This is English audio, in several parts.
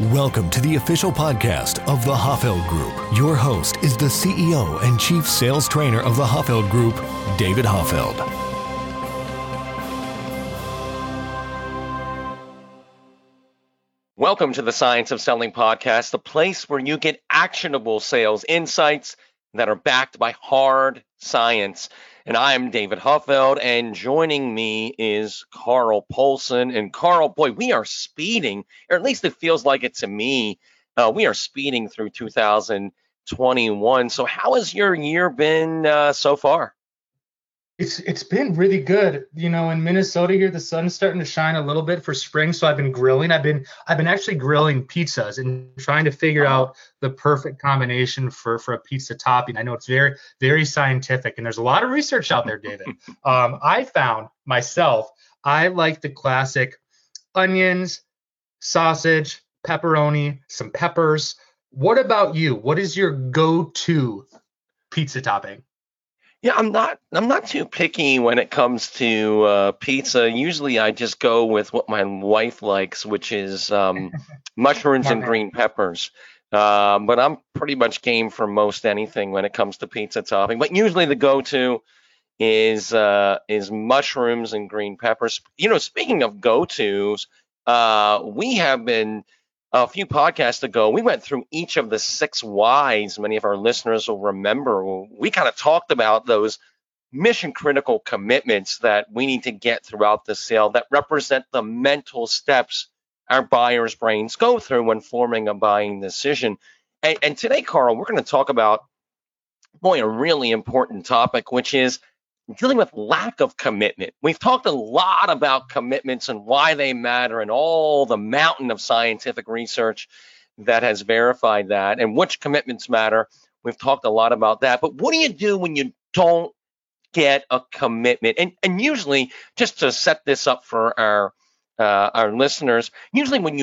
Welcome to the official podcast of the Hoffeld Group. Your host is the CEO and Chief Sales Trainer of the Hoffeld Group, David Hoffeld. Welcome to the Science of Selling podcast, the place where you get actionable sales insights that are backed by hard science. And I'm David Hoffeld, and joining me is Carl Polson. And Carl, boy, we are speeding, or at least it feels like it to me. We are speeding through 2021. So how has your year been so far? It's been really good. You know, in Minnesota here, the sun's starting to shine a little bit for spring. So I've been grilling. I've been actually grilling pizzas and trying to figure out the perfect combination for a pizza topping. I know it's very, very scientific, and there's a lot of research out there, David. I found myself, I like the classic onions, sausage, pepperoni, some peppers. What about you? What is your go-to pizza topping? Yeah, I'm not too picky when it comes to pizza. Usually I just go with what my wife likes, which is mushrooms and green peppers. But I'm pretty much game for most anything when it comes to pizza topping. But usually the go-to is mushrooms and green peppers. You know, speaking of go-tos, we have been a few podcasts ago, we went through each of the six whys. Many of our listeners will remember. We kind of talked about those mission-critical commitments that we need to get throughout the sale that represent the mental steps our buyers' brains go through when forming a buying decision. And today, Carl, we're going to talk about, boy, a really important topic, which is dealing with lack of commitment. We've talked a lot about commitments and why they matter and all the mountain of scientific research that has verified that and which commitments matter. We've talked a lot about that. But what do you do when you don't get a commitment? And usually, just to set this up for our listeners, usually when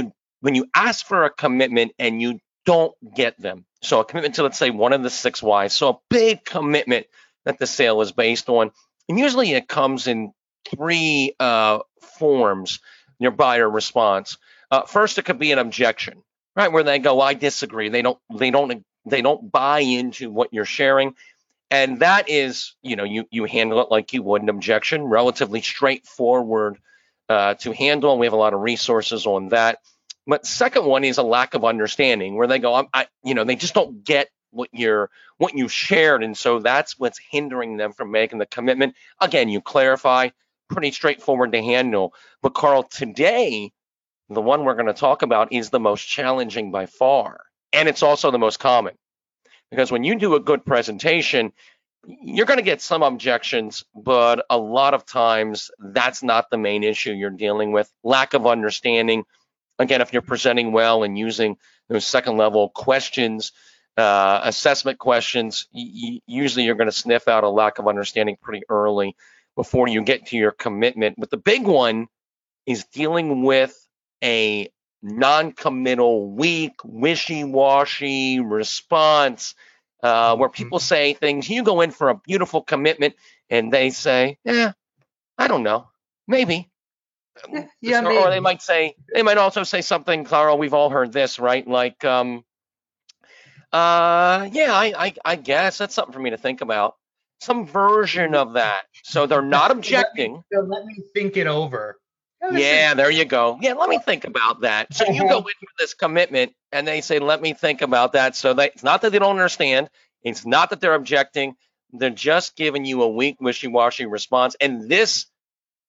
you ask for a commitment and you don't get them, so a commitment to, let's say, one of the six whys, so a big commitment that the sale is based on. And usually it comes in three forms, your buyer response. First, it could be an objection, right? Where they go, I disagree. They don't buy into what you're sharing. And that is, you know, you handle it like you would an objection, relatively straightforward to handle. We have a lot of resources on that. But second one is a lack of understanding, where they go, they just don't get what you shared, and so that's what's hindering them from making the commitment. Again, you clarify, pretty straightforward to handle. But Carl, today, the one we're going to talk about is the most challenging by far, and it's also the most common, because when you do a good presentation, you're going to get some objections, but a lot of times that's not the main issue you're dealing with. Lack of understanding. Again, if you're presenting well and using those second level questions, assessment questions, usually you're going to sniff out a lack of understanding pretty early before you get to your commitment. But the big one is dealing with a non-committal, weak, wishy-washy response where people say things. You go in for a beautiful commitment and they say, I don't know, maybe. Yeah, maybe. Or they might also say something, Carl, we've all heard this, right? Like, I guess that's something for me to think about. Some version of that. So they're not objecting. Let me think it over. There you go. Yeah, let me think about that. So you go in for this commitment and they say, let me think about that. So it's not that they don't understand. It's not that they're objecting. They're just giving you a weak, wishy-washy response. And this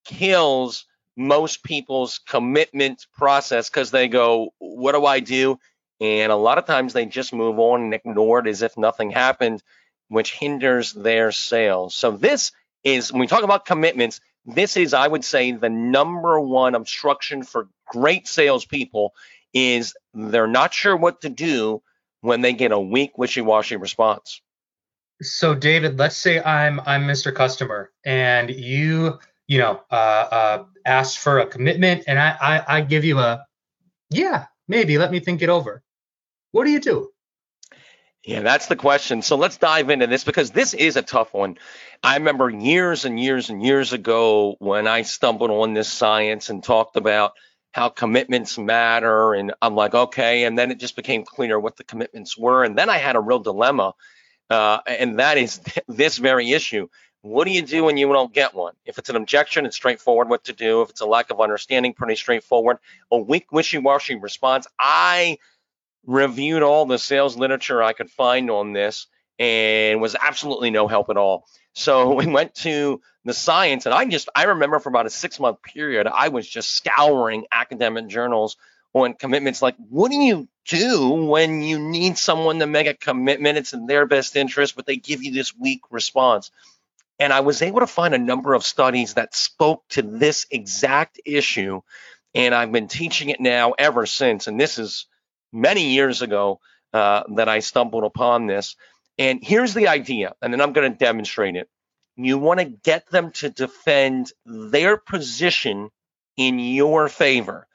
kills most people's commitment process because they go, what do I do? And a lot of times they just move on and ignore it as if nothing happened, which hinders their sales. So this is, when we talk about commitments, this is, I would say, the number one obstruction for great salespeople is they're not sure what to do when they get a weak, wishy-washy response. So, David, let's say I'm Mr. Customer and you asked for a commitment and I give you a, maybe, let me think it over. What do you do? Yeah, that's the question. So let's dive into this because this is a tough one. I remember years and years and years ago when I stumbled on this science and talked about how commitments matter. And I'm like, okay. And then it just became clear what the commitments were. And then I had a real dilemma. And that is this very issue. What do you do when you don't get one? If it's an objection, it's straightforward what to do. If it's a lack of understanding, pretty straightforward. A weak, wishy-washy response. I reviewed all the sales literature I could find on this and was absolutely no help at all. So we went to the science, and I remember for about a 6-month period, I was just scouring academic journals on commitments. Like, what do you do when you need someone to make a commitment? It's in their best interest, but they give you this weak response. And I was able to find a number of studies that spoke to this exact issue. And I've been teaching it now ever since. And this is many years ago that I stumbled upon this. And here's the idea, and then I'm going to demonstrate it. You want to get them to defend their position in your favor.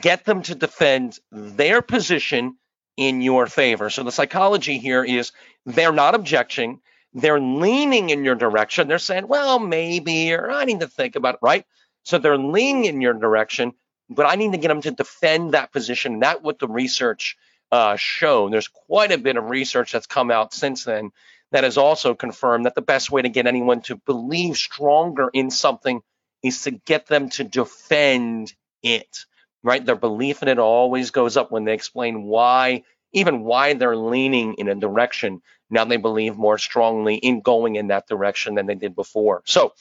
Get them to defend their position in your favor. So the psychology here is they're not objecting. They're leaning in your direction. They're saying, well, maybe, or I need to think about it, right? So they're leaning in your direction, but I need to get them to defend that position. That's what the research showed. There's quite a bit of research that's come out since then that has also confirmed that the best way to get anyone to believe stronger in something is to get them to defend it, right? Their belief in it always goes up when they explain why, even why they're leaning in a direction. Now they believe more strongly in going in that direction than they did before. So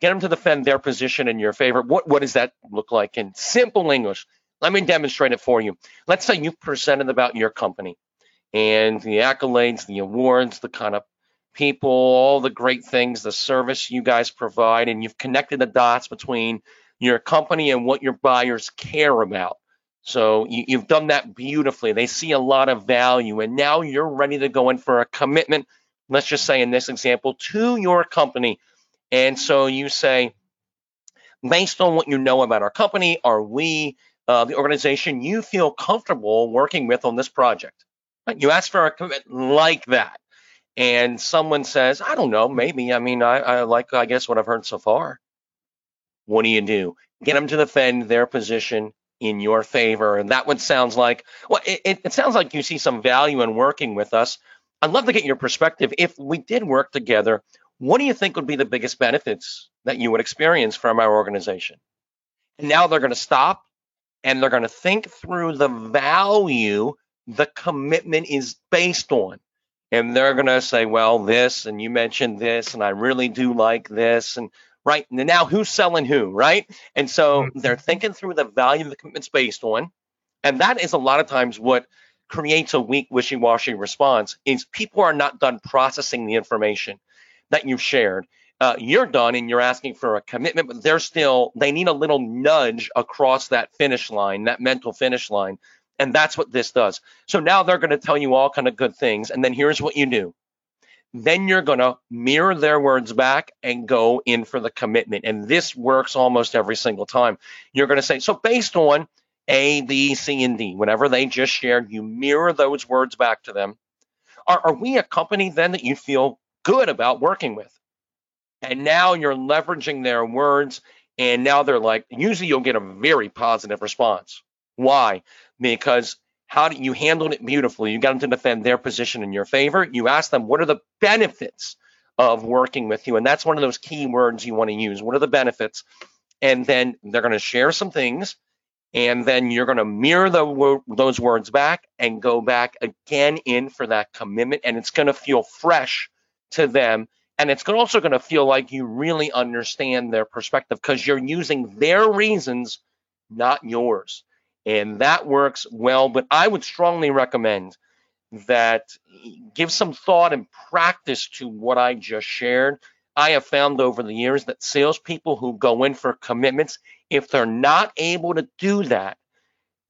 get them to defend their position in your favor. What does that look like in simple English? Let me demonstrate it for you. Let's say you presented about your company and the accolades, the awards, the kind of people, all the great things, the service you guys provide, and you've connected the dots between your company and what your buyers care about. So you've done that beautifully. They see a lot of value, and now you're ready to go in for a commitment, let's just say in this example, to your company. And so you say, based on what you know about our company, are we the organization you feel comfortable working with on this project? You ask for a commitment like that, and someone says, I don't know, maybe. I mean, I guess what I've heard so far. What do? Get them to defend their position in your favor. And that sounds like, well, it sounds like you see some value in working with us. I'd love to get your perspective. If we did work together, what do you think would be the biggest benefits that you would experience from our organization? And now they're going to stop, and they're going to think through the value the commitment is based on. And they're going to say, well, this, and you mentioned this, and I really do like this, and right? And now who's selling who, right? And so they're thinking through the value the commitment's based on. And that is a lot of times what creates a weak, wishy-washy response is people are not done processing the information that you've shared. You're done and you're asking for a commitment, but they need a little nudge across that finish line, that mental finish line. And that's what this does. So now they're going to tell you all kind of good things. And then here's what you do. Then you're going to mirror their words back and go in for the commitment. And this works almost every single time. You're going to say, so based on A, B, C, and D, whatever they just shared, you mirror those words back to them. Are we a company then that you feel good about working with? And now you're leveraging their words. And now they're like, usually you'll get a very positive response. Why? Because you handled it beautifully. You got them to defend their position in your favor. You ask them, what are the benefits of working with you? And that's one of those key words you want to use. What are the benefits? And then they're going to share some things. And then you're going to mirror those words back and go back again in for that commitment. And it's going to feel fresh to them. And it's also going to feel like you really understand their perspective because you're using their reasons, not yours. And that works well, but I would strongly recommend that give some thought and practice to what I just shared. I have found over the years that salespeople who go in for commitments, if they're not able to do that,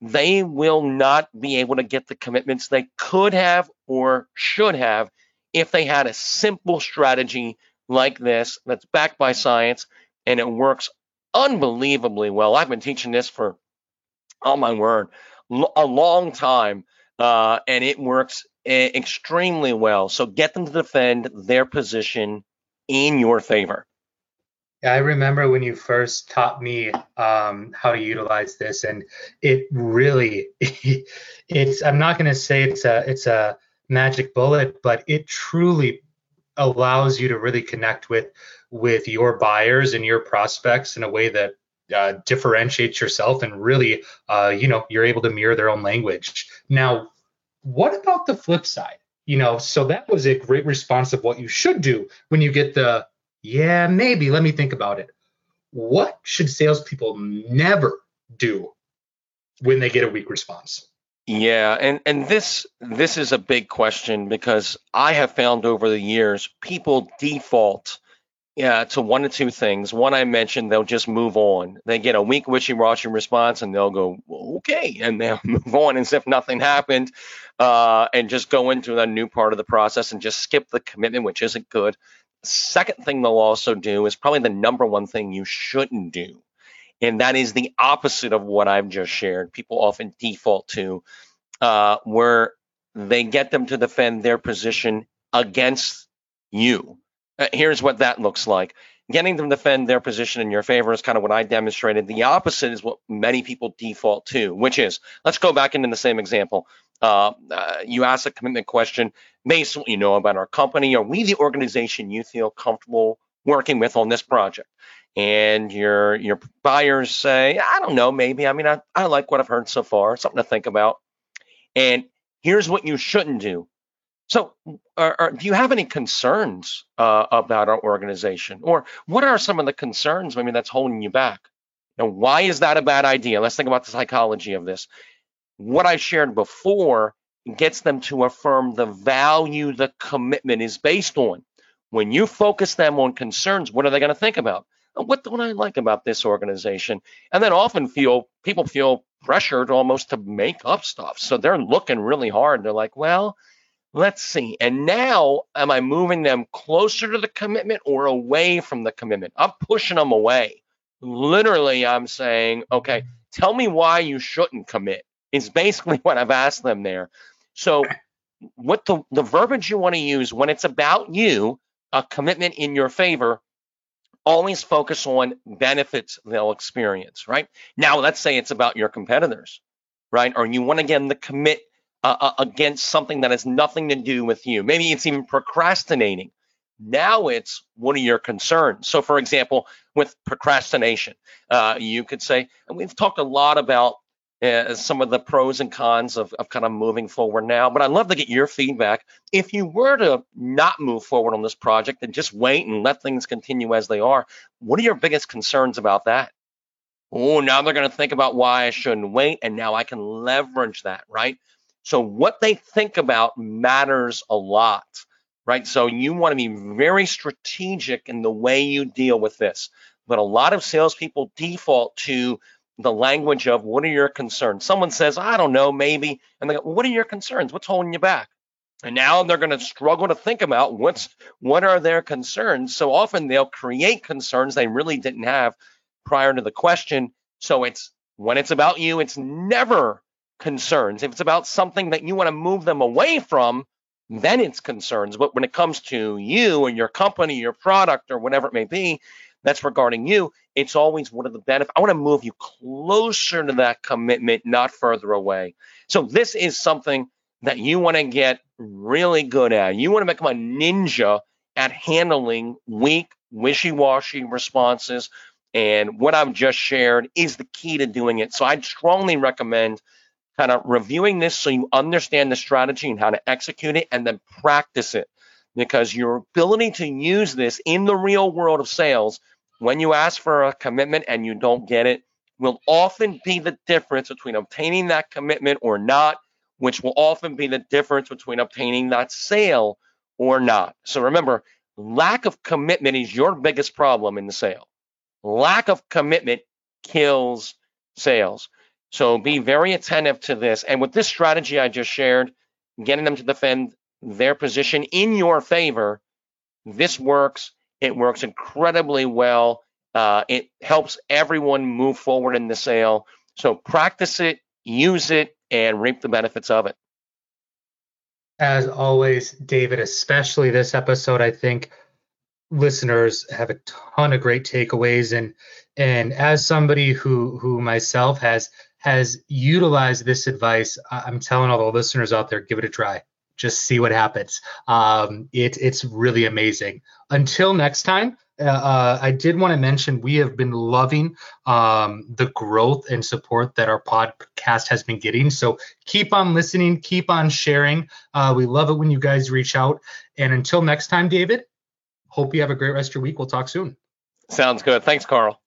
they will not be able to get the commitments they could have or should have if they had a simple strategy like this that's backed by science, and it works unbelievably well. I've been teaching this for a long time, and it works extremely well. So get them to defend their position in your favor. I remember when you first taught me how to utilize this, and it really, I'm not going to say it's a magic bullet, but it truly allows you to really connect with your buyers and your prospects in a way that differentiates yourself, and really, you're able to mirror their own language. Now, what about the flip side? So that was a great response of what you should do when you get the, yeah, maybe, let me think about it. What should salespeople never do when they get a weak response? Yeah, and this is a big question, because I have found over the years people default to one of two things. One, I mentioned, they'll just move on. They get a weak wishy-washy response and they'll go, okay, and they'll move on as if nothing happened and just go into a new part of the process and just skip the commitment, which isn't good. Second thing they'll also do is probably the number one thing you shouldn't do. And that is the opposite of what I've just shared. People often default to where they get them to defend their position against you. Here's what that looks like. Getting them to defend their position in your favor is kind of what I demonstrated. The opposite is what many people default to, which is, let's go back into the same example. You ask a commitment question based on what you know about our company. Are we the organization you feel comfortable working with on this project? And your buyers say, I don't know, maybe. I mean, I like what I've heard so far, something to think about. And here's what you shouldn't do. So do you have any concerns about our organization? Or what are some of the concerns maybe that's holding you back? And why is that a bad idea? Let's think about the psychology of this. What I shared before gets them to affirm the value the commitment is based on. When you focus them on concerns, what are they going to think about? What don't I like about this organization? And then often people feel pressured almost to make up stuff. So they're looking really hard. They're like, well, let's see. And now, am I moving them closer to the commitment or away from the commitment? I'm pushing them away. Literally, I'm saying, okay, tell me why you shouldn't commit. It's basically what I've asked them there. So what the verbiage you want to use when it's about you, a commitment in your favor, always focus on benefits they'll experience, right? Now, let's say it's about your competitors, right? Or you want to get them to commit against something that has nothing to do with you. Maybe it's even procrastinating. Now it's, what are your concerns? So, for example, with procrastination, you could say, and we've talked a lot about some of the pros and cons of kind of moving forward now, but I'd love to get your feedback. If you were to not move forward on this project and just wait and let things continue as they are, what are your biggest concerns about that? Oh, now they're going to think about why I shouldn't wait, and now I can leverage that, right? So what they think about matters a lot, right? So you want to be very strategic in the way you deal with this. But a lot of salespeople default to the language of, what are your concerns? Someone says, I don't know, maybe. And they go, what are your concerns? What's holding you back? And now they're going to struggle to think about what are their concerns. So often they'll create concerns they really didn't have prior to the question. So it's, when it's about you, it's never concerns. If it's about something that you want to move them away from, then it's concerns. But when it comes to you or your company, your product, or whatever it may be, that's regarding you, it's always, what are the benefits? I want to move you closer to that commitment, not further away. So this is something that you want to get really good at. You want to become a ninja at handling weak, wishy-washy responses. And what I've just shared is the key to doing it. So I'd strongly recommend kind of reviewing this so you understand the strategy and how to execute it, and then practice it. Because your ability to use this in the real world of sales, when you ask for a commitment and you don't get it, will often be the difference between obtaining that commitment or not, which will often be the difference between obtaining that sale or not. So remember, lack of commitment is your biggest problem in the sale. Lack of commitment kills sales. So be very attentive to this. And with this strategy I just shared, getting them to defend their position in your favor, this works. It works incredibly well. It helps everyone move forward in the sale. So practice it, use it, and reap the benefits of it. As always, David, especially this episode, I think listeners have a ton of great takeaways. And as somebody who myself has utilized this advice, I'm telling all the listeners out there, give it a try. Just see what happens. It's really amazing. Until next time, I did want to mention we have been loving the growth and support that our podcast has been getting. So keep on listening, keep on sharing. We love it when you guys reach out. And until next time, David, hope you have a great rest of your week. We'll talk soon. Sounds good. Thanks, Carl.